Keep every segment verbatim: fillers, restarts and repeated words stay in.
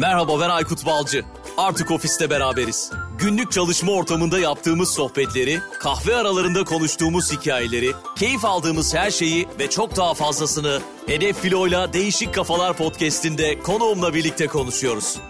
Merhaba, ben Aykut Balcı. Artık ofiste beraberiz. Günlük çalışma ortamında yaptığımız sohbetleri, kahve aralarında konuştuğumuz hikayeleri, keyif aldığımız her şeyi ve çok daha fazlasını Hedef Filo'yla Değişik Kafalar Podcast'inde konuğumla birlikte konuşuyoruz.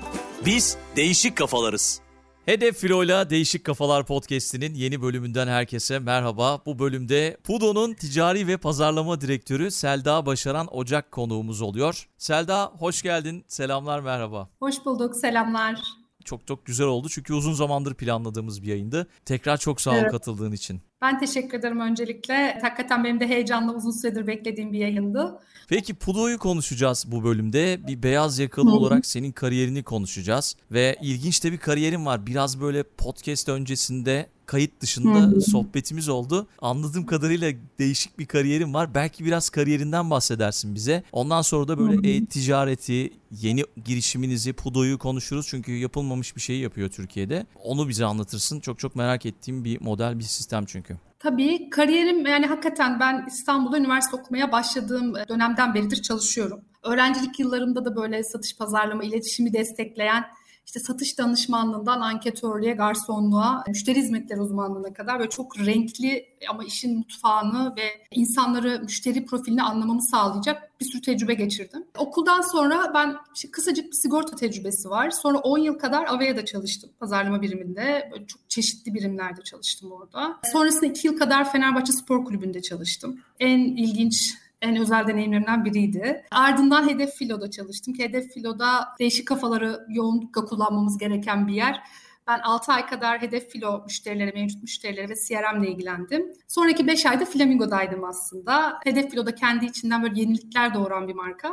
Biz değişik kafalarız. Hedef Filo'yla Değişik Kafalar Podcast'inin yeni bölümünden herkese merhaba. Bu bölümde Pudo'nun ticari ve pazarlama direktörü Selda Başaran Ocak konuğumuz oluyor. Selda, hoş geldin. Selamlar, merhaba. Hoş bulduk, selamlar. Çok çok güzel oldu çünkü uzun zamandır planladığımız bir yayındı. Tekrar çok sağ ol evet. katıldığın için. Ben teşekkür ederim öncelikle. Hakikaten benim de heyecanla uzun süredir beklediğim bir yayındı. Peki Pudo'yu konuşacağız bu bölümde. Bir beyaz yakalı olarak senin kariyerini konuşacağız. Ve ilginç de bir kariyerin var. Biraz böyle podcast öncesinde kayıt dışında sohbetimiz oldu. Anladığım kadarıyla değişik bir kariyerin var. Belki biraz kariyerinden bahsedersin bize. Ondan sonra da böyle e-ticareti, yeni girişiminizi, Pudo'yu konuşuruz. Çünkü yapılmamış bir şeyi yapıyor Türkiye'de. Onu bize anlatırsın. Çok çok merak ettiğim bir model, bir sistem çünkü. Tabii kariyerim, yani hakikaten ben İstanbul'da üniversite okumaya başladığım dönemden beridir çalışıyorum. Öğrencilik yıllarımda da böyle satış, pazarlama, iletişimi destekleyen, işte satış danışmanlığından anketörlüğe, garsonluğa, müşteri hizmetleri uzmanlığına kadar böyle çok renkli ama işin mutfağını ve insanları, müşteri profilini anlamamı sağlayacak bir sürü tecrübe geçirdim. Okuldan sonra ben işte kısacık bir sigorta tecrübesi var. Sonra on yıl kadar A V E'de çalıştım. Pazarlama biriminde. Böyle çok çeşitli birimlerde çalıştım orada. Sonrasında iki yıl kadar Fenerbahçe Spor Kulübü'nde çalıştım. En ilginç, en özel deneyimlerimden biriydi. Ardından Hedef Filo'da çalıştım ki Hedef Filo'da değişik kafaları yoğunlukla kullanmamız gereken bir yer. Ben altı ay kadar Hedef Filo müşterilere, mevcut müşterilere ve C R M'le ilgilendim. Sonraki beş ayda Flamingo'daydım aslında. Hedef Filo'da kendi içinden böyle yenilikler doğuran bir marka.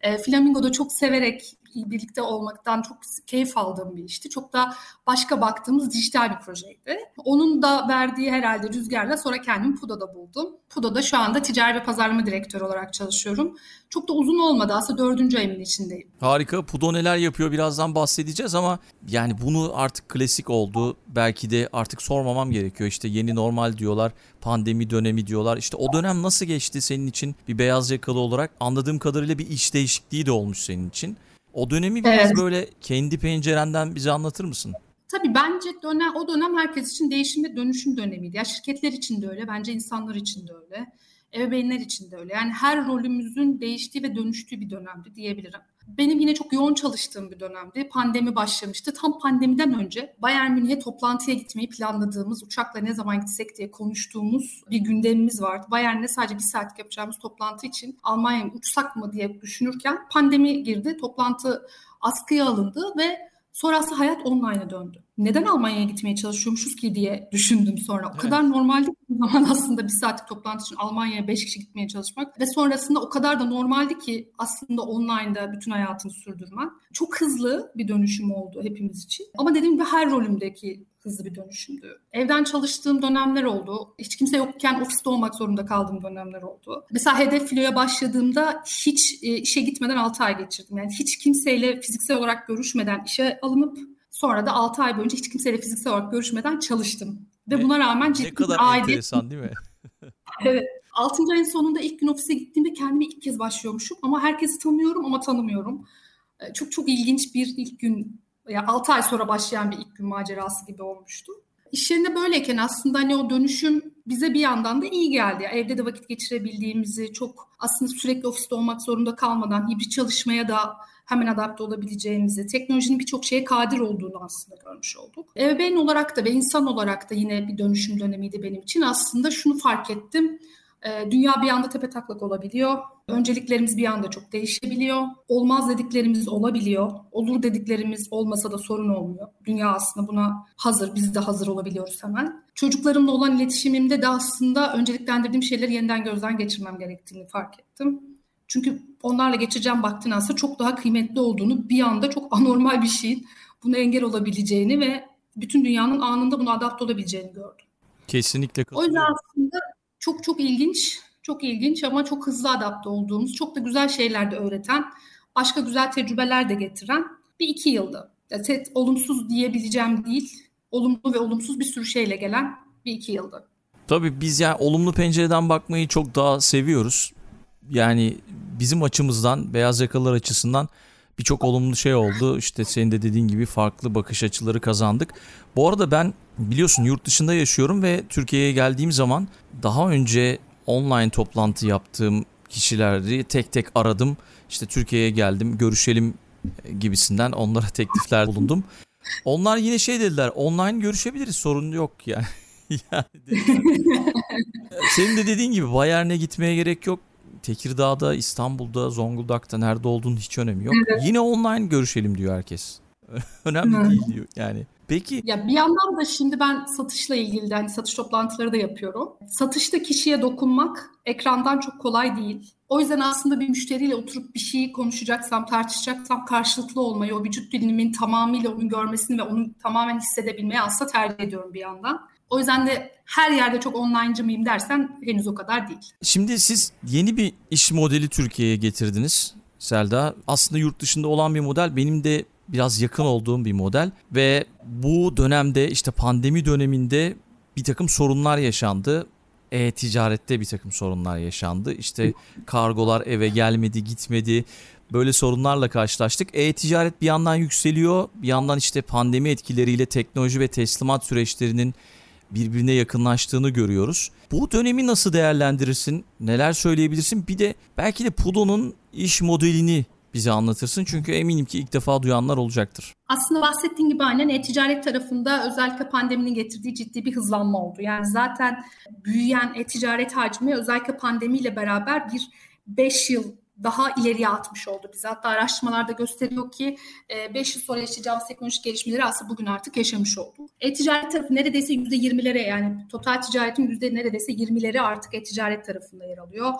E, Flamingo'da çok severek birlikte olmaktan çok keyif aldığım bir işti. Çok da başka baktığımız dijital bir projeydi. Onun da verdiği herhalde rüzgarla sonra kendimi Pudo'da buldum. Pudo'da şu anda ticari ve pazarlama direktörü olarak çalışıyorum. Çok da uzun olmadı aslında, dördüncü ayımın içindeyim. Harika. Pudo neler yapıyor birazdan bahsedeceğiz ama yani bunu artık klasik oldu. Belki de artık sormamam gerekiyor. İşte yeni normal diyorlar, pandemi dönemi diyorlar. İşte o dönem nasıl geçti senin için bir beyaz yakalı olarak? Anladığım kadarıyla bir iş değişikliği de olmuş senin için. O dönemi biraz evet. böyle kendi pencerenden bize anlatır mısın? Tabii bence dönem, o dönem herkes için değişim ve dönüşüm dönemiydi. Ya şirketler için de öyle, bence insanlar için de öyle, ebeveynler için de öyle. Yani her rolümüzün değiştiği ve dönüştüğü bir dönemdi diyebilirim. Benim yine çok yoğun çalıştığım bir dönemdi. Pandemi başlamıştı. Tam pandemiden önce Bayern Münih'e toplantıya gitmeyi planladığımız, uçakla ne zaman gitsek diye konuştuğumuz bir gündemimiz vardı. Bayern'le sadece bir saatlik yapacağımız toplantı için Almanya'ya uçsak mı diye düşünürken pandemi girdi. Toplantı askıya alındı ve sonrası hayat online'a döndü. Neden Almanya'ya gitmeye çalışıyormuşuz ki diye düşündüm sonra. O evet. kadar normaldi ki o zaman aslında bir saatlik toplantı için Almanya'ya beş kişi gitmeye çalışmak. Ve sonrasında o kadar da normaldi ki aslında online'da bütün hayatını sürdürmen. Çok hızlı bir dönüşüm oldu hepimiz için. Ama dediğim gibi her rolümdeki hızlı bir dönüşümdü. Evden çalıştığım dönemler oldu. Hiç kimse yokken ofiste olmak zorunda kaldığım dönemler oldu. Mesela Hedef Filo'ya başladığımda hiç işe gitmeden altı ay geçirdim. Yani hiç kimseyle fiziksel olarak görüşmeden işe alınıp sonra da altı ay boyunca hiç kimseyle fiziksel olarak görüşmeden çalıştım. Ve ne, buna rağmen ciddi bir aile... Ne kadar enteresan değil mi? Evet. altıncı ayın sonunda ilk gün ofise gittiğimde kendimi ilk kez başlıyormuşum. Ama herkesi tanıyorum ama tanımıyorum. Çok çok ilginç bir ilk gün, yani altı ay sonra başlayan bir ilk gün macerası gibi olmuştu. İş yerinde böyleyken aslında hani o dönüşüm bize bir yandan da iyi geldi. Yani evde de vakit geçirebildiğimizi, çok aslında sürekli ofiste olmak zorunda kalmadan hibrit çalışmaya da hemen adapte olabileceğimizi, teknolojinin birçok şeye kadir olduğunu aslında görmüş olduk. Ebeveyn olarak da ve insan olarak da yine bir dönüşüm dönemiydi benim için. Aslında şunu fark ettim. Dünya bir anda tepetaklak olabiliyor. Önceliklerimiz bir anda çok değişebiliyor. Olmaz dediklerimiz olabiliyor. Olur dediklerimiz olmasa da sorun olmuyor. Dünya aslında buna hazır. Biz de hazır olabiliyoruz hemen. Çocuklarımla olan iletişimimde de aslında önceliklendirdiğim şeyleri yeniden gözden geçirmem gerektiğini fark ettim. Çünkü onlarla geçireceğim vaktin aslında çok daha kıymetli olduğunu, bir anda çok anormal bir şeyin buna engel olabileceğini ve bütün dünyanın anında buna adapte olabileceğini gördüm. Kesinlikle katılıyorum. O yüzden aslında çok çok ilginç, çok ilginç ama çok hızlı adapte olduğumuz, çok da güzel şeyler de öğreten, başka güzel tecrübeler de getiren bir iki yıldı. Yani olumsuz diyebileceğim değil, olumlu ve olumsuz bir sürü şeyle gelen bir iki yıldı. Tabii biz yani olumlu pencereden bakmayı çok daha seviyoruz. Yani bizim açımızdan, beyaz yakalılar açısından birçok olumlu şey oldu. İşte senin de dediğin gibi farklı bakış açıları kazandık. Bu arada ben biliyorsun yurt dışında yaşıyorum ve Türkiye'ye geldiğim zaman daha önce online toplantı yaptığım kişileri tek tek aradım. İşte Türkiye'ye geldim, görüşelim gibisinden onlara teklifler bulundum. Onlar yine şey dediler, online görüşebiliriz, sorun yok yani. Yani senin de dediğin gibi Bayern'e gitmeye gerek yok. Tekirdağ'da, İstanbul'da, Zonguldak'ta nerede olduğunun hiç önemi yok. Evet. Yine online görüşelim diyor herkes. Önemli evet. değil diyor yani. Peki. Ya bir yandan da şimdi ben satışla ilgili, yani satış toplantıları da yapıyorum. Satışta kişiye dokunmak ekrandan çok kolay değil. O yüzden aslında bir müşteriyle oturup bir şeyi konuşacaksam, tartışacaksam karşılıklı olmayı, o vücut dilinin tamamıyla onun görmesini ve onu tamamen hissedebilmeyi aslında tercih ediyorum bir yandan. O yüzden de her yerde çok online'cı mıyım dersen henüz o kadar değil. Şimdi siz yeni bir iş modeli Türkiye'ye getirdiniz Selda. Aslında yurt dışında olan bir model, benim de biraz yakın olduğum bir model ve bu dönemde, işte pandemi döneminde bir takım sorunlar yaşandı. E-ticarette bir takım sorunlar yaşandı. İşte kargolar eve gelmedi, gitmedi. Böyle sorunlarla karşılaştık. E-ticaret bir yandan yükseliyor, bir yandan işte pandemi etkileriyle teknoloji ve teslimat süreçlerinin birbirine yakınlaştığını görüyoruz. Bu dönemi nasıl değerlendirirsin? Neler söyleyebilirsin? Bir de belki de Pudo'nun iş modelini bize anlatırsın. Çünkü eminim ki ilk defa duyanlar olacaktır. Aslında bahsettiğin gibi aynen e-ticaret tarafında özellikle pandeminin getirdiği ciddi bir hızlanma oldu. Yani zaten büyüyen e-ticaret hacmi özellikle pandemiyle beraber bir beş yıl daha ileriye atmış oldu bizi. Hatta araştırmalarda gösteriyor ki beş yıl sonra yaşayacağımız teknolojik gelişmeleri aslında bugün artık yaşamış olduk. E-ticaret tarafı neredeyse yüzde yirmilere, yani total ticaretin yüzde neredeyse yirmileri artık e-ticaret tarafında yer alıyor.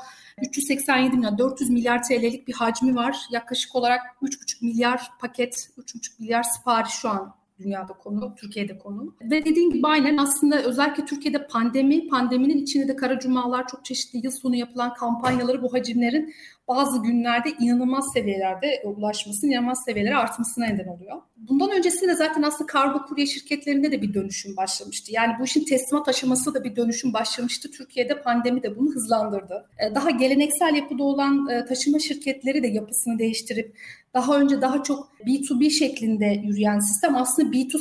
üç yüz seksen yedi milyon, dört yüz milyar T L'lik bir hacmi var. Yaklaşık olarak üç buçuk milyar paket, üç buçuk milyar sipariş şu an dünyada konu, Türkiye'de konu. Ve dediğim gibi aynen aslında özellikle Türkiye'de pandemi, pandeminin içinde de Kara Cumalar, çok çeşitli yıl sonu yapılan kampanyaları bu hacimlerin bazı günlerde inanılmaz seviyelerde ulaşmasının, inanılmaz seviyelere artmasına neden oluyor. Bundan öncesinde zaten aslında kargo kurye şirketlerinde de bir dönüşüm başlamıştı. Yani bu işin teslimat aşaması da bir dönüşüm başlamıştı. Türkiye'de pandemi de bunu hızlandırdı. Daha geleneksel yapıda olan taşıma şirketleri de yapısını değiştirip daha önce daha çok B iki B şeklinde yürüyen sistem aslında B iki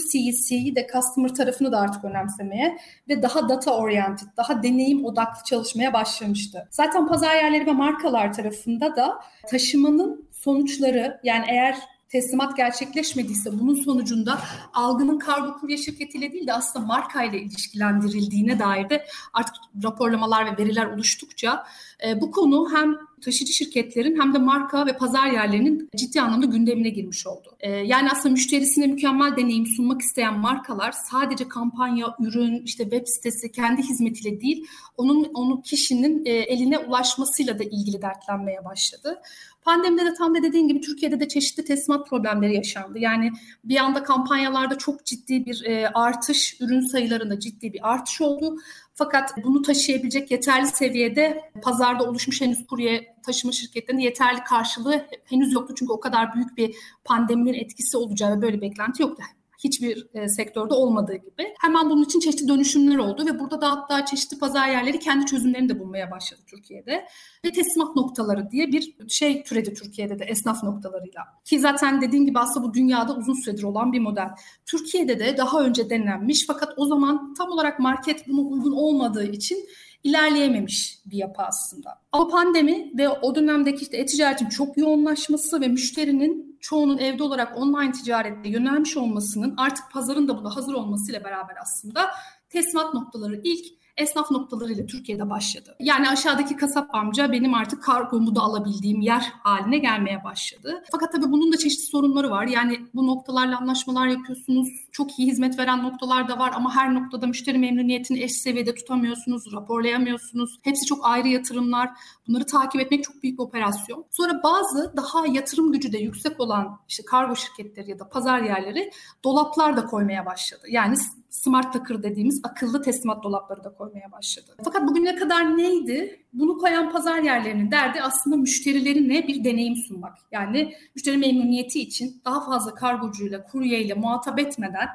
C'yi de, customer tarafını da artık önemsemeye ve daha data oriented, daha deneyim odaklı çalışmaya başlamıştı. Zaten pazar yerleri ve markalar tarafında da taşımanın sonuçları, yani eğer teslimat gerçekleşmediyse bunun sonucunda algının kargo kurye şirketiyle değil de aslında markayla ilişkilendirildiğine dair de artık raporlamalar ve veriler oluştukça e, bu konu hem taşıyıcı şirketlerin hem de marka ve pazar yerlerinin ciddi anlamda gündemine girmiş oldu. E, yani aslında müşterisine mükemmel deneyim sunmak isteyen markalar sadece kampanya, ürün, işte web sitesi, kendi hizmetiyle değil, onun onu kişinin e, eline ulaşmasıyla da ilgili dertlenmeye başladı. Pandemide de tam da dediğin gibi Türkiye'de de çeşitli teslimat problemleri yaşandı. Yani bir anda kampanyalarda çok ciddi bir artış, ürün sayılarında ciddi bir artış oldu. Fakat bunu taşıyabilecek yeterli seviyede pazarda oluşmuş henüz kurye taşıma şirketlerinde yeterli karşılığı henüz yoktu. Çünkü o kadar büyük bir pandeminin etkisi olacağı ve böyle beklenti yoktu. Hiçbir e, sektörde olmadığı gibi. Hemen bunun için çeşitli dönüşümler oldu ve burada da hatta çeşitli pazar yerleri kendi çözümlerini de bulmaya başladı Türkiye'de. Ve teslimat noktaları diye bir şey türedi Türkiye'de de, esnaf noktalarıyla. Ki zaten dediğim gibi aslında bu dünyada uzun süredir olan bir model. Türkiye'de de daha önce denenmiş fakat o zaman tam olarak market buna uygun olmadığı için ilerleyememiş bir yapı aslında. Ama pandemi ve o dönemdeki işte e-ticaretin çok yoğunlaşması ve müşterinin çoğunun evde olarak online ticarette yönelmiş olmasının artık pazarın da buna hazır olmasıyla beraber aslında teslimat noktaları ilk esnaf noktalarıyla Türkiye'de başladı. Yani aşağıdaki kasap amca benim artık kargomu da alabildiğim yer haline gelmeye başladı. Fakat tabii bunun da çeşitli sorunları var. Yani bu noktalarla anlaşmalar yapıyorsunuz. Çok iyi hizmet veren noktalar da var ama her noktada müşteri memnuniyetini eş seviyede tutamıyorsunuz, raporlayamıyorsunuz. Hepsi çok ayrı yatırımlar. Bunları takip etmek çok büyük bir operasyon. Sonra bazı daha yatırım gücü de yüksek olan işte kargo şirketleri ya da pazar yerleri dolaplar da koymaya başladı. Yani smart locker dediğimiz akıllı teslimat dolapları da koymaya başladı. Fakat bugüne kadar neydi? Bunu koyan pazar yerlerinin derdi aslında müşterilerine bir deneyim sunmak. Yani müşteri memnuniyeti için daha fazla kargocuyla, kuryeyle muhatap etmeden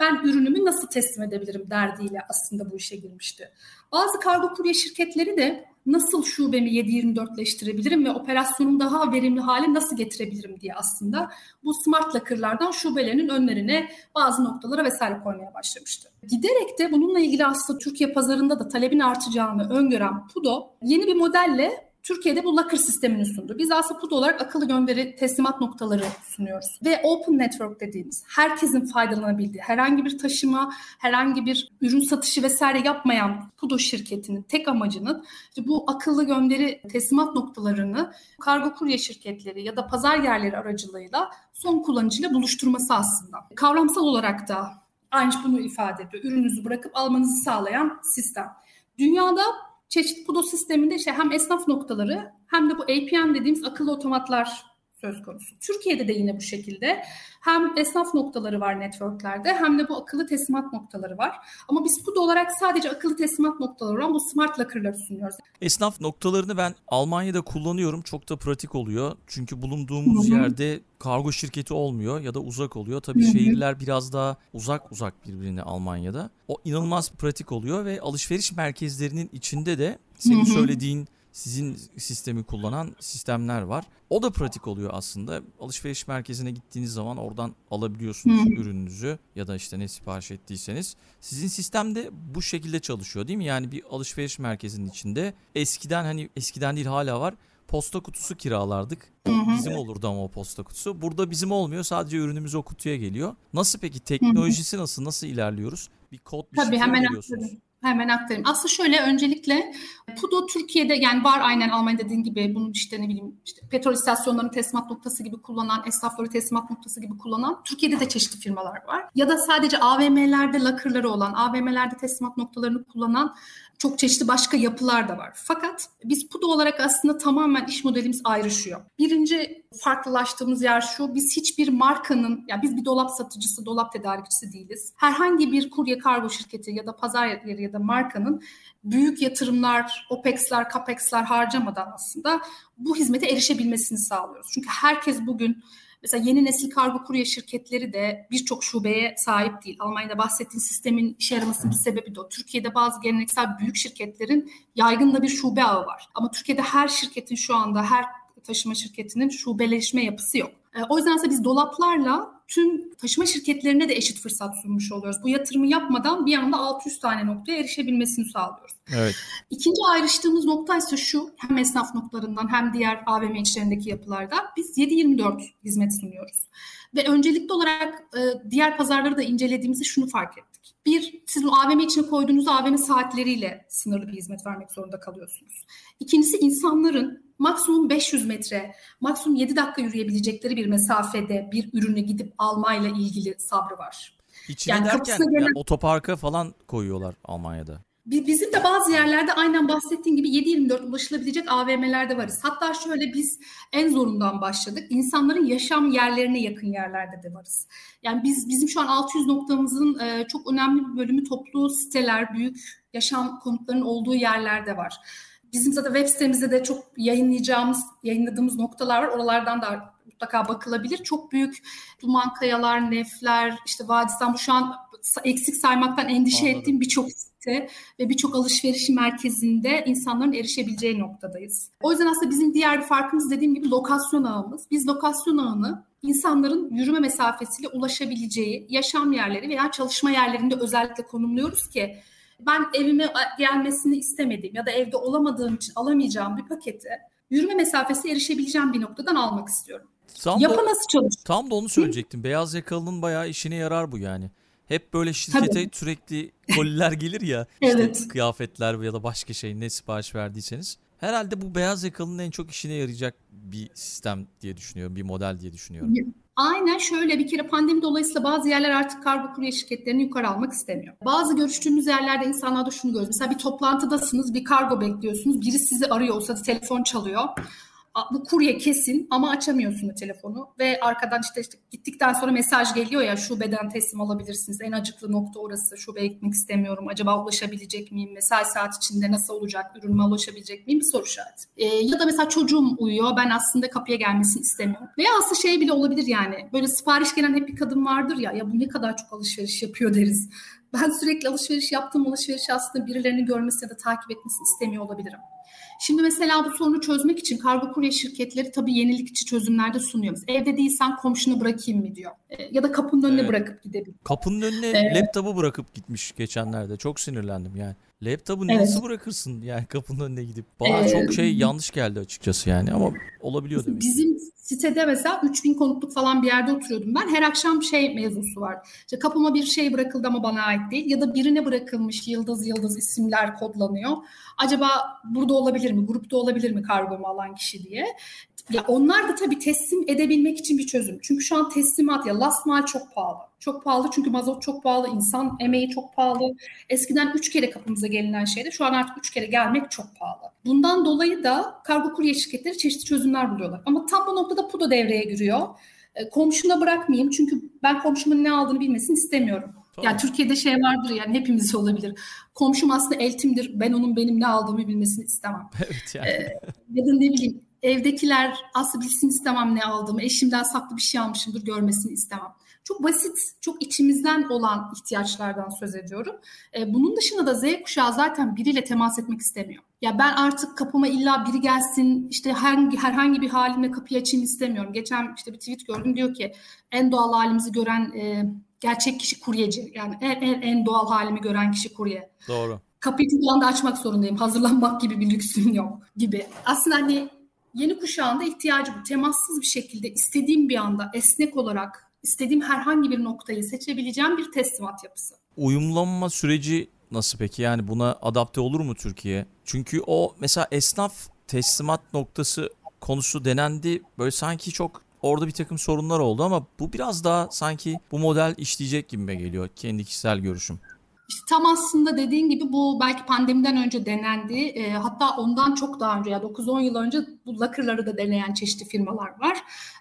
ben ürünümü nasıl teslim edebilirim derdiyle aslında bu işe girmişti. Bazı kargo kurye şirketleri de nasıl şubemi yedi yirmi dörtleştirebilirim ve operasyonumu daha verimli hale nasıl getirebilirim diye aslında bu smart locker'lardan şubelerinin önlerine bazı noktalara vesaire koymaya başlamıştı. Giderek de bununla ilgili aslında Türkiye pazarında da talebin artacağını öngören Pudo yeni bir modelle Türkiye'de bu locker sistemini sundu. Biz aslında Pudo olarak akıllı gönderi teslimat noktaları sunuyoruz. Ve open network dediğimiz herkesin faydalanabildiği, herhangi bir taşıma, herhangi bir ürün satışı vesaire yapmayan Pudo şirketinin tek amacının işte bu akıllı gönderi teslimat noktalarını kargo kurye şirketleri ya da pazar yerleri aracılığıyla son kullanıcıyla buluşturması aslında. Kavramsal olarak da ancak bunu ifade ediyor. Ürününüzü bırakıp almanızı sağlayan sistem. Dünyada çeşitli Pudo sisteminde işte hem esnaf noktaları hem de bu A P M dediğimiz akıllı otomatlar söz konusu. Türkiye'de de yine bu şekilde hem esnaf noktaları var networklerde hem de bu akıllı teslimat noktaları var. Ama biz Pudo olarak sadece akıllı teslimat noktaları olan bu smart locker'ları sunuyoruz. Esnaf noktalarını ben Almanya'da kullanıyorum. Çok da pratik oluyor. Çünkü bulunduğumuz Hı-hı. yerde kargo şirketi olmuyor ya da uzak oluyor. Tabii Hı-hı. şehirler biraz daha uzak uzak birbirine Almanya'da. O inanılmaz pratik oluyor ve alışveriş merkezlerinin içinde de senin Hı-hı. söylediğin sizin sistemi kullanan sistemler var. O da pratik oluyor aslında. Alışveriş merkezine gittiğiniz zaman oradan alabiliyorsunuz Hı. ürününüzü ya da işte ne sipariş ettiyseniz. Sizin sistem de bu şekilde çalışıyor değil mi? Yani bir alışveriş merkezinin içinde eskiden hani eskiden değil hala var. Posta kutusu kiralardık. Bizim olurdu ama o posta kutusu. Burada bizim olmuyor. Sadece ürünümüz o kutuya geliyor. Nasıl peki? Teknolojisi nasıl? Nasıl ilerliyoruz? Bir kod bir Tabii, şey veriyorsunuz. Hemen aktarayım. Aslında şöyle öncelikle Pudo Türkiye'de yani var aynen Almanya dediğin gibi bunun işte ne bileyim işte petrol istasyonlarının teslimat noktası gibi kullanan, esnafları teslimat noktası gibi kullanan Türkiye'de de çeşitli firmalar var. Ya da sadece A V M'lerde locker'ları olan, A V M'lerde teslimat noktalarını kullanan çok çeşitli başka yapılar da var. Fakat biz Pudo olarak aslında tamamen iş modelimiz ayrışıyor. Birinci farklılaştığımız yer şu, biz hiçbir markanın, yani biz bir dolap satıcısı, dolap tedarikçisi değiliz. Herhangi bir kurye kargo şirketi ya da pazar yerleri ya da markanın büyük yatırımlar, OPEX'ler, CAPEX'ler harcamadan aslında bu hizmete erişebilmesini sağlıyoruz. Çünkü herkes bugün, mesela yeni nesil kargo kurye şirketleri de birçok şubeye sahip değil. Almanya'da bahsettiğim sistemin işe yaramasının bir sebebi de o. Türkiye'de bazı geleneksel büyük şirketlerin yaygın da bir şube ağı var. Ama Türkiye'de her şirketin şu anda, her taşıma şirketinin şubeleşme yapısı yok. O yüzden ise biz dolaplarla tüm taşıma şirketlerine de eşit fırsat sunmuş oluyoruz. Bu yatırımı yapmadan bir anda altı yüz tane noktaya erişebilmesini sağlıyoruz. Evet. İkinci ayrıştığımız nokta ise şu, hem esnaf noktalarından hem diğer A V M içlerindeki yapılarda biz yedi yirmi dört hizmet sunuyoruz. Ve öncelikli olarak diğer pazarları da incelediğimizde şunu fark ettik. Bir, siz o A V M içine koyduğunuz A V M saatleriyle sınırlı bir hizmet vermek zorunda kalıyorsunuz. İkincisi insanların maksimum beş yüz metre, maksimum yedi dakika yürüyebilecekleri bir mesafede bir ürünü gidip almayla ilgili sabrı var. İçine yani derken gelen... yani otoparka falan koyuyorlar Almanya'da. Bizim de bazı yerlerde aynen bahsettiğim gibi yedi yirmi dört ulaşılabilecek A V M'lerde varız. Hatta şöyle biz en zorundan başladık. İnsanların yaşam yerlerine yakın yerlerde de varız. Yani biz bizim şu an altı yüz noktamızın çok önemli bir bölümü toplu siteler, büyük yaşam konutlarının olduğu yerlerde var. Bizim zaten web sitemizde de çok yayınlayacağımız, yayınladığımız noktalar var. Oralardan da mutlaka bakılabilir. Çok büyük duman kayalar, nefler, işte Vadi İstanbul şu an eksik saymaktan endişe Anladım. ettiğim birçok site ve birçok alışveriş merkezinde insanların erişebileceği noktadayız. O yüzden aslında bizim diğer bir farkımız dediğim gibi lokasyon ağımız. Biz lokasyon ağını insanların yürüme mesafesiyle ulaşabileceği yaşam yerleri veya çalışma yerlerinde özellikle konumluyoruz ki ben evime gelmesini istemediğim ya da evde olamadığım için alamayacağım bir paketi yürüme mesafesi erişebileceğim bir noktadan almak istiyorum. Tam Yapı da, nasıl çalışıyor? Tam da onu söyleyecektim. Hı? Beyaz yakalının bayağı işine yarar bu yani. Hep böyle şirkete Tabii. sürekli koliler gelir ya. Evet. İşte kıyafetler ya da başka şey ne sipariş verdiyseniz. Herhalde bu beyaz yakalının en çok işine yarayacak bir sistem diye düşünüyorum, bir model diye düşünüyorum. Hı. Aynen şöyle bir kere pandemi dolayısıyla bazı yerler artık kargo kurye şirketlerini yukarı almak istemiyor. Bazı görüştüğümüz yerlerde insanlarda şunu görüyoruz. Mesela bir toplantıdasınız, bir kargo bekliyorsunuz. Biri sizi arıyor olsa telefon çalıyor. Bu kurye kesin ama açamıyorsunuz telefonu. Ve arkadan işte, işte gittikten sonra mesaj geliyor ya şubeden teslim alabilirsiniz. En acıklı nokta orası. Şubeye gitmek istemiyorum. Acaba ulaşabilecek miyim? Mesai saat içinde nasıl olacak? Ürünüme ulaşabilecek miyim? Bir soru işareti. Ee, ya da mesela çocuğum uyuyor. Ben aslında kapıya gelmesini istemiyorum. Veya aslında şey bile olabilir yani. Böyle sipariş gelen hep bir kadın vardır ya. Ya bu ne kadar çok alışveriş yapıyor deriz. Ben sürekli alışveriş yaptığım alışverişi aslında birilerinin görmesi ya da takip etmesini istemiyor olabilirim. Şimdi mesela bu sorunu çözmek için kargo kurye şirketleri tabii yenilikçi çözümlerde sunuyor. Evde değilsen komşuna bırakayım mı diyor. E, ya da kapının önüne evet. bırakıp gidebilir. Kapının önüne evet. laptopu bırakıp gitmiş geçenlerde. Çok sinirlendim yani. Laptopu evet. nasıl bırakırsın yani kapının önüne gidip? Bana ee, çok şey yanlış geldi açıkçası yani ama olabiliyor demek. Bizim sitede mesela üç bin konutluk falan bir yerde oturuyordum ben. Her akşam şey mevzusu vardı. İşte kapıma bir şey bırakıldı ama bana ait değil. Ya da birine bırakılmış yıldız yıldız isimler kodlanıyor. Acaba burada olabilir mi? Grupta olabilir mi kargomu alan kişi diye. Ya onlar da tabii teslim edebilmek için bir çözüm. Çünkü şu an teslimat ya last mile çok pahalı. Çok pahalı çünkü mazot çok pahalı, insan emeği çok pahalı. Eskiden üç kere kapımıza gelinen şeyde şu an artık üç kere gelmek çok pahalı. Bundan dolayı da kargo kurye şirketleri çeşitli çözümler buluyorlar. Ama tam bu noktada Pudo devreye giriyor. E, komşuna bırakmayayım çünkü ben komşumun ne aldığını bilmesini istemiyorum. Tamam. Yani Türkiye'de şey vardır yani hepimiz olabilir. Komşum aslında eltimdir, ben onun benim ne aldığımı bilmesini istemem. Evet yani. E, ya da ne bileyim evdekiler aslında bilsin istemem ne aldığımı, eşimden saklı bir şey almışımdır görmesini istemem. Çok basit, çok içimizden olan ihtiyaçlardan söz ediyorum. E, bunun dışında da Z kuşağı zaten biriyle temas etmek istemiyor. Ya ben artık kapıma illa biri gelsin, işte hangi, herhangi bir halimle kapıyı açayım istemiyorum. Geçen işte bir tweet gördüm diyor ki en doğal halimizi gören e, gerçek kişi kuryeci. Yani en, en, en doğal halimi gören kişi kurye. Doğru. Kapıyı bir anda açmak zorundayım. Hazırlanmak gibi bir lüksüm yok gibi. Aslında hani yeni kuşağın da ihtiyacı bu. Temassız bir şekilde istediğim bir anda esnek olarak İstediğim herhangi bir noktayı seçebileceğim bir teslimat yapısı. Uyumlanma süreci nasıl peki? Yani buna adapte olur mu Türkiye? Çünkü o mesela esnaf teslimat noktası konusu denendi. Böyle sanki çok orada bir takım sorunlar oldu ama bu biraz daha sanki bu model işleyecek gibime geliyor kendi kişisel görüşüm. İşte tam aslında dediğin gibi bu belki pandemiden önce denendi. E, hatta ondan çok daha önce ya dokuz on yıl önce bu lakırları da deneyen çeşitli firmalar var.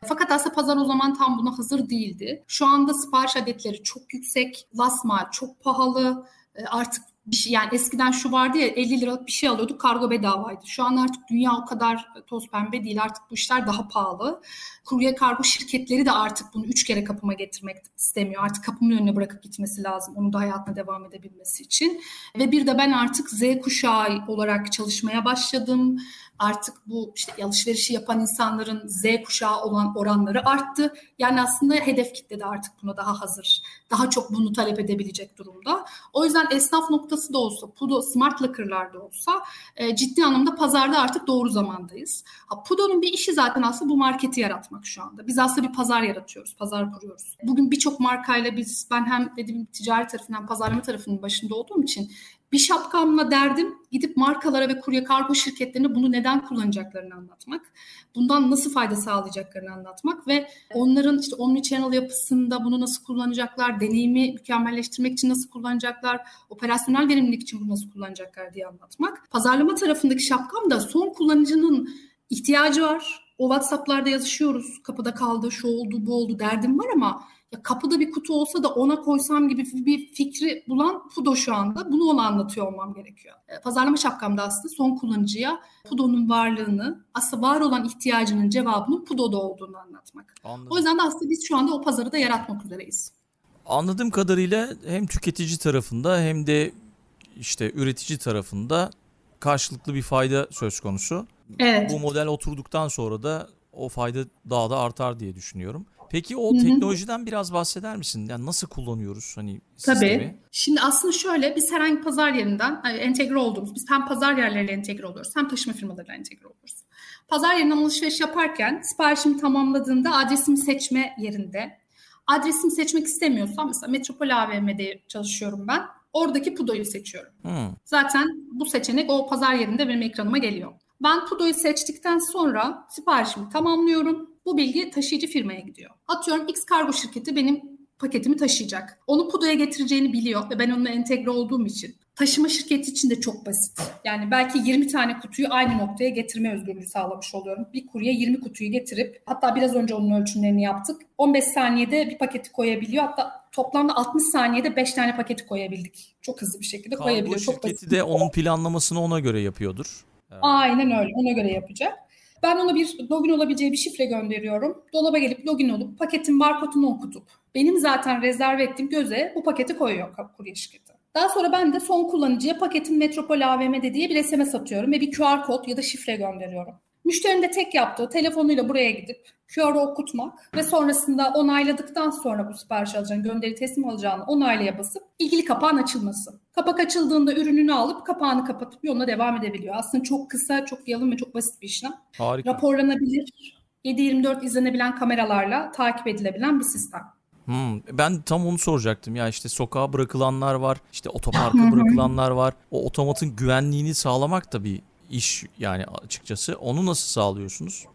Fakat aslında pazar o zaman tam buna hazır değildi. Şu anda sipariş adetleri çok yüksek, last mile çok pahalı. E, artık bir şey, yani eskiden şu vardı ya elli liralık bir şey alıyorduk kargo bedavaydı. Şu an artık dünya o kadar toz pembe değil, artık bu işler daha pahalı. Kurye kargo şirketleri de artık bunu üç kere kapıma getirmek istemiyor. Artık kapımın önüne bırakıp gitmesi lazım onu da hayatına devam edebilmesi için. Ve bir de ben artık Z kuşağı olarak çalışmaya başladım. Artık bu işte alışverişi yapan insanların Z kuşağı olan oranları arttı. Yani aslında hedef kitle de artık buna daha hazır. Daha çok bunu talep edebilecek durumda. O yüzden esnaf noktası da olsa, Pudo smart locker'lar da olsa e, ciddi anlamda pazarda artık doğru zamandayız. Ha, Pudo'nun bir işi zaten aslında bu marketi yaratmak şu anda. Biz aslında bir pazar yaratıyoruz, pazar kuruyoruz. Bugün birçok markayla biz, ben hem dediğim ticari tarafından, pazarlama tarafının başında olduğum için bir şapkamla derdim gidip markalara ve kurye kargo şirketlerine bunu neden kullanacaklarını anlatmak, bundan nasıl fayda sağlayacaklarını anlatmak ve onların işte omnichannel yapısında bunu nasıl kullanacaklar, deneyimi mükemmelleştirmek için nasıl kullanacaklar, operasyonel verimlilik için bunu nasıl kullanacaklar diye anlatmak. Pazarlama tarafındaki şapkam da son kullanıcının ihtiyacı var. O WhatsApp'larda yazışıyoruz, kapıda kaldı, şu oldu, bu oldu derdim var ama ya kapıda bir kutu olsa da ona koysam gibi bir fikri bulan Pudo şu anda. Bunu ona anlatıyor olmam gerekiyor. Pazarlama şapkamda aslında son kullanıcıya Pudo'nun varlığını, aslında var olan ihtiyacının cevabının Pudo'da olduğunu anlatmak. Anladım. O yüzden de aslında biz şu anda o pazarı da yaratmak üzereyiz. Anladığım kadarıyla hem tüketici tarafında hem de işte üretici tarafında karşılıklı bir fayda söz konusu. Evet. Bu model oturduktan sonra da o fayda daha da artar diye düşünüyorum. Peki o teknolojiden biraz bahseder misin? Yani nasıl kullanıyoruz hani sistemi? Tabii. Şimdi aslında şöyle biz herhangi pazar yerinden yani entegre olduğumuz, biz hem pazar yerleriyle entegre oluyoruz hem taşıma firmalarıyla entegre oluyoruz. Pazar yerinden alışveriş yaparken siparişimi tamamladığımda adresimi seçme yerinde. Adresimi seçmek istemiyorsam mesela Metropol A V M'de çalışıyorum ben. Oradaki Pudo'yu seçiyorum. Hmm. Zaten bu seçenek o pazar yerinde benim ekranıma geliyor. Ben Pudo'yu seçtikten sonra siparişimi tamamlıyorum. Bu bilgi taşıyıcı firmaya gidiyor. Atıyorum X kargo şirketi benim paketimi taşıyacak. Onu Pudo'ya getireceğini biliyor ve ben onunla entegre olduğum için. Taşıma şirketi için de çok basit. Yani belki yirmi tane kutuyu aynı noktaya getirme özgürlüğü sağlamış oluyorum. Bir kurye yirmi kutuyu getirip hatta biraz önce onun ölçümlerini yaptık. on beş saniyede bir paketi koyabiliyor. Hatta toplamda altmış saniyede beş tane paketi koyabildik. Çok hızlı bir şekilde kargo koyabiliyor. Kargo şirketi çok basit. De onun planlamasını ona göre yapıyordur. Evet. Aynen öyle. Ona göre yapacak. Ben ona bir login olabileceği bir şifre gönderiyorum. Dolaba gelip login olup paketin barkodunu okutup benim zaten rezerve ettiğim göze bu paketi koyuyor kurye şirketi. Daha sonra ben de son kullanıcıya paketin Metropol A V M'de diye bir S M S atıyorum ve bir Q R kod ya da şifre gönderiyorum. Müşterinin de tek yaptığı telefonuyla buraya gidip Q R'ı okutmak ve sonrasında onayladıktan sonra bu sipariş alacağını, gönderi teslim alacağını onaylaya basıp ilgili kapağın açılması. Kapak açıldığında ürününü alıp kapağını kapatıp yoluna devam edebiliyor. Aslında çok kısa, çok yalın ve çok basit bir işlem. Harika. Raporlanabilir, yedi yirmi dört izlenebilen kameralarla takip edilebilen bir sistem. Hmm, ben tam onu soracaktım ya, işte sokağa bırakılanlar var, işte otoparka bırakılanlar var. O otomatın güvenliğini sağlamak da bir iş yani açıkçası. Onu nasıl sağlıyorsunuz?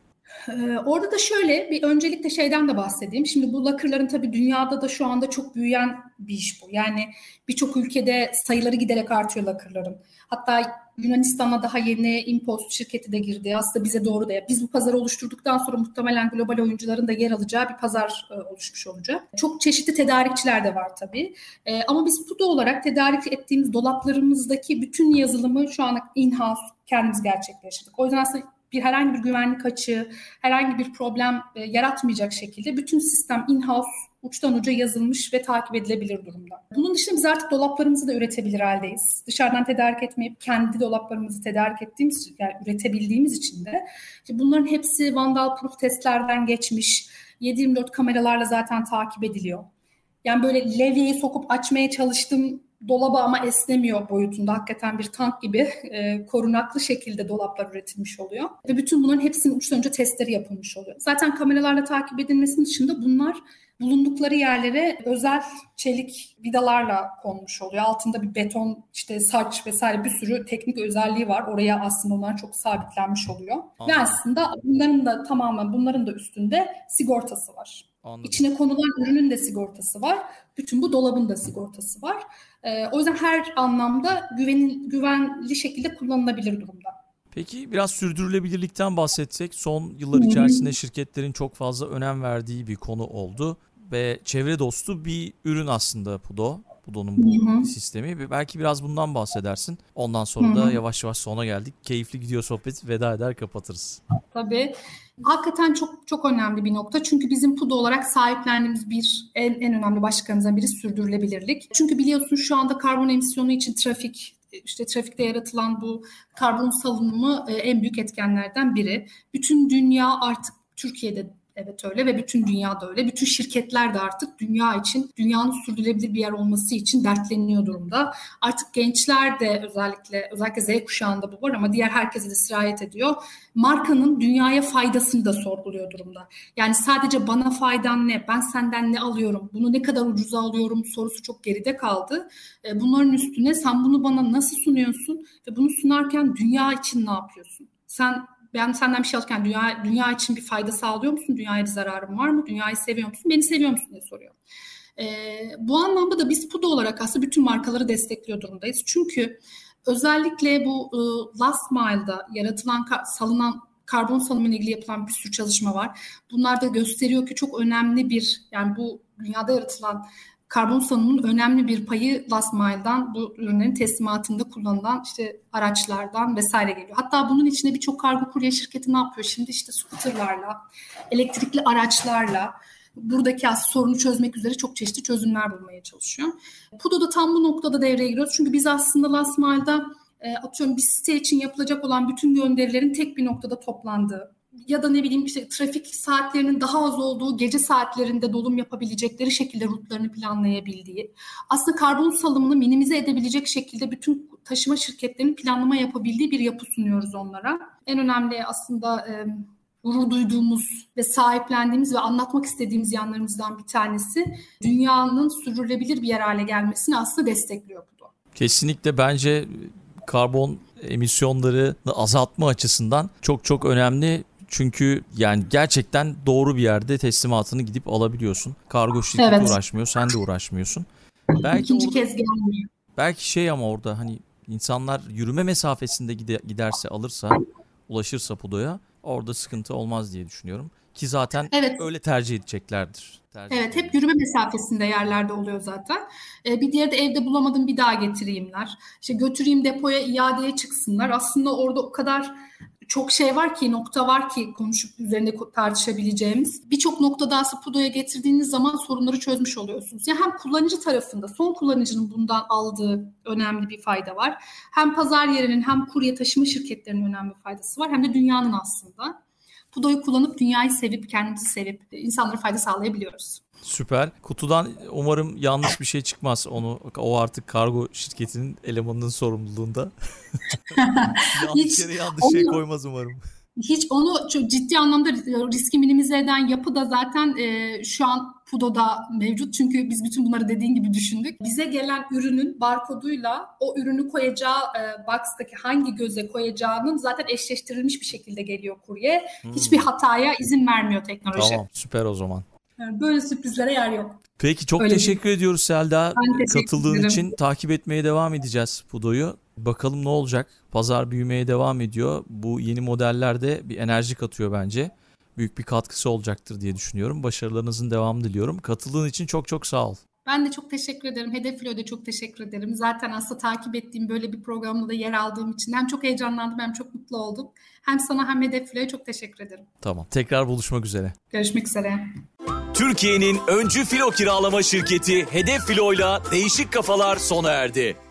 Ee, orada da şöyle bir öncelikle şeyden de bahsedeyim. Şimdi bu locker'ların tabii dünyada da şu anda çok büyüyen bir iş bu. Yani birçok ülkede sayıları giderek artıyor locker'ların. Hatta Yunanistan'a daha yeni Impost şirketi de girdi. Aslında bize doğru da. Biz bu pazarı oluşturduktan sonra muhtemelen global oyuncuların da yer alacağı bir pazar oluşmuş olacak. Çok çeşitli tedarikçiler de var tabii. E, ama biz Pudo olarak tedarik ettiğimiz dolaplarımızdaki bütün yazılımı şu an in-house kendimiz gerçekleştirdik. O yüzden aslında bir herhangi bir güvenlik açığı, herhangi bir problem e, yaratmayacak şekilde bütün sistem in-house uçtan uca yazılmış ve takip edilebilir durumda. Bunun dışında biz artık dolaplarımızı da üretebilir haldeyiz. Dışarıdan tedarik etmeyip kendi dolaplarımızı tedarik ettiğimiz, yani üretebildiğimiz için de işte bunların hepsi vandal proof testlerden geçmiş, yedi yirmi dört kameralarla zaten takip ediliyor. Yani böyle levyeyi sokup açmaya çalıştım dolaba ama esnemiyor boyutunda, hakikaten bir tank gibi e, korunaklı şekilde dolaplar üretilmiş oluyor. Ve bütün bunların hepsinin uçtan uca testleri yapılmış oluyor. Zaten kameralarla takip edilmesinin dışında bunlar bulundukları yerlere özel çelik vidalarla konmuş oluyor. Altında bir beton, işte saç vesaire bir sürü teknik özelliği var. Oraya aslında onlar çok sabitlenmiş oluyor. Anladım. Ve aslında bunların da tamamen bunların da üstünde sigortası var. Anladım. İçine konulan ürünün de sigortası var. Bütün bu dolabın da sigortası var. Ee, o yüzden her anlamda güven, güvenli şekilde kullanılabilir durumda. Peki biraz sürdürülebilirlikten bahsetsek, son yıllar içerisinde şirketlerin çok fazla önem verdiği bir konu oldu ve çevre dostu bir ürün aslında Pudo, Pudo'nun bu hı hı. sistemi. Belki biraz bundan bahsedersin. Ondan sonra hı hı. da yavaş yavaş sona geldik. Keyifli gidiyor sohbet, veda eder kapatırız. Tabii. Hakikaten çok çok önemli bir nokta. Çünkü bizim Pudo olarak sahiplendiğimiz bir en, en önemli başlıklarımızdan biri sürdürülebilirlik. Çünkü biliyorsun şu anda karbon emisyonu için trafik, İşte trafikte yaratılan bu karbon salınımı en büyük etkenlerden biri. Bütün dünya artık Türkiye'de evet öyle ve bütün dünyada öyle. Bütün şirketler de artık dünya için, dünyanın sürdürülebilir bir yer olması için dertleniyor durumda. Artık gençler de özellikle, özellikle Z kuşağında bu var ama diğer herkese de sirayet ediyor. Markanın dünyaya faydasını da sorguluyor durumda. Yani sadece bana faydan ne, ben senden ne alıyorum, bunu ne kadar ucuza alıyorum sorusu çok geride kaldı. Bunların üstüne sen bunu bana nasıl sunuyorsun ve bunu sunarken dünya için ne yapıyorsun? Sen... Ben senden bir şey alırken dünya, dünya için bir fayda sağlıyor musun? Dünyaya bir zararım var mı? Dünyayı seviyor musun? Beni seviyor musun diye soruyor. Ee, bu anlamda da biz Pudo olarak aslında bütün markaları destekliyor durumdayız. Çünkü özellikle bu e, last mile'da yaratılan, salınan karbon salınımıyla ilgili yapılan bir sürü çalışma var. Bunlar da gösteriyor ki çok önemli bir, yani bu dünyada yaratılan karbon salınımının önemli bir payı last mile'dan, bu ürünlerin teslimatında kullanılan işte araçlardan vesaire geliyor. Hatta bunun içinde birçok kargo kurye şirketi ne yapıyor? Şimdi işte scooterlarla, elektrikli araçlarla buradaki asıl sorunu çözmek üzere çok çeşitli çözümler bulmaya çalışıyor. Pudo da tam bu noktada devreye giriyoruz. Çünkü biz aslında last mile'da atıyorum bir site için yapılacak olan bütün gönderilerin tek bir noktada toplandığı, ya da ne bileyim işte trafik saatlerinin daha az olduğu gece saatlerinde dolum yapabilecekleri şekilde rutlarını planlayabildiği, aslında karbon salımını minimize edebilecek şekilde bütün taşıma şirketlerinin planlama yapabildiği bir yapı sunuyoruz onlara. En önemli aslında e, gurur duyduğumuz ve sahiplendiğimiz ve anlatmak istediğimiz yanlarımızdan bir tanesi, dünyanın sürdürülebilir bir yer hale gelmesini aslında destekliyor bu da. Kesinlikle bence karbon emisyonlarını azaltma açısından çok çok önemli. Çünkü yani gerçekten doğru bir yerde teslimatını gidip alabiliyorsun. Kargo şirketi evet. uğraşmıyor, sen de uğraşmıyorsun. Belki İkinci orada, kez gelmiyor. Belki şey ama orada hani insanlar yürüme mesafesinde giderse, alırsa, ulaşırsa Pudo'ya orada sıkıntı olmaz diye düşünüyorum. Ki zaten evet. öyle tercih edeceklerdir. Tercih evet, hep yürüme mesafesinde yerlerde oluyor zaten. Ee, bir diğeri de evde bulamadım bir daha getireyimler. İşte götüreyim depoya, iadeye çıksınlar. Aslında orada o kadar çok şey var ki, nokta var ki konuşup üzerinde tartışabileceğimiz. Birçok noktada aslında Pudo'ya getirdiğiniz zaman sorunları çözmüş oluyorsunuz. Ya yani hem kullanıcı tarafında son kullanıcının bundan aldığı önemli bir fayda var. Hem pazar yerinin hem kurye taşıma şirketlerinin önemli bir faydası var. Hem de dünyanın aslında. Pudo'yu kullanıp dünyayı sevip, kendimizi sevip insanlara fayda sağlayabiliyoruz. Süper. Kutudan umarım yanlış bir şey çıkmaz. Onu o artık kargo şirketinin elemanının sorumluluğunda. Yanlış yere yanlış onu, şey koymaz umarım. Hiç onu ciddi anlamda riski minimize eden yapı da zaten e, şu an Pudo'da mevcut. Çünkü biz bütün bunları dediğin gibi düşündük. Bize gelen ürünün barkoduyla o ürünü koyacağı e, box'taki hangi göze koyacağının zaten eşleştirilmiş bir şekilde geliyor kurye. Hmm. Hiçbir hataya izin vermiyor teknoloji. Tamam, süper o zaman. Böyle sürprizlere yer yok. Peki çok öyle teşekkür değil. Ediyoruz Selda. Teşekkür katıldığın ederim. için takip etmeye devam edeceğiz Pudo'yu. Bakalım ne olacak? Pazar büyümeye devam ediyor. Bu yeni modeller de bir enerji katıyor bence. Büyük bir katkısı olacaktır diye düşünüyorum. Başarılarınızın devamını diliyorum. Katıldığın için çok çok sağ ol. Ben de çok teşekkür ederim. Hedef Filo'ya da çok teşekkür ederim. Zaten aslında takip ettiğim böyle bir programda da yer aldığım için hem çok heyecanlandım hem çok mutlu oldum. Hem sana hem Hedef Filo'ya çok teşekkür ederim. Tamam. Tekrar buluşmak üzere. Görüşmek üzere. Türkiye'nin öncü filo kiralama şirketi Hedef Filo'yla Değişik Kafalar sona erdi.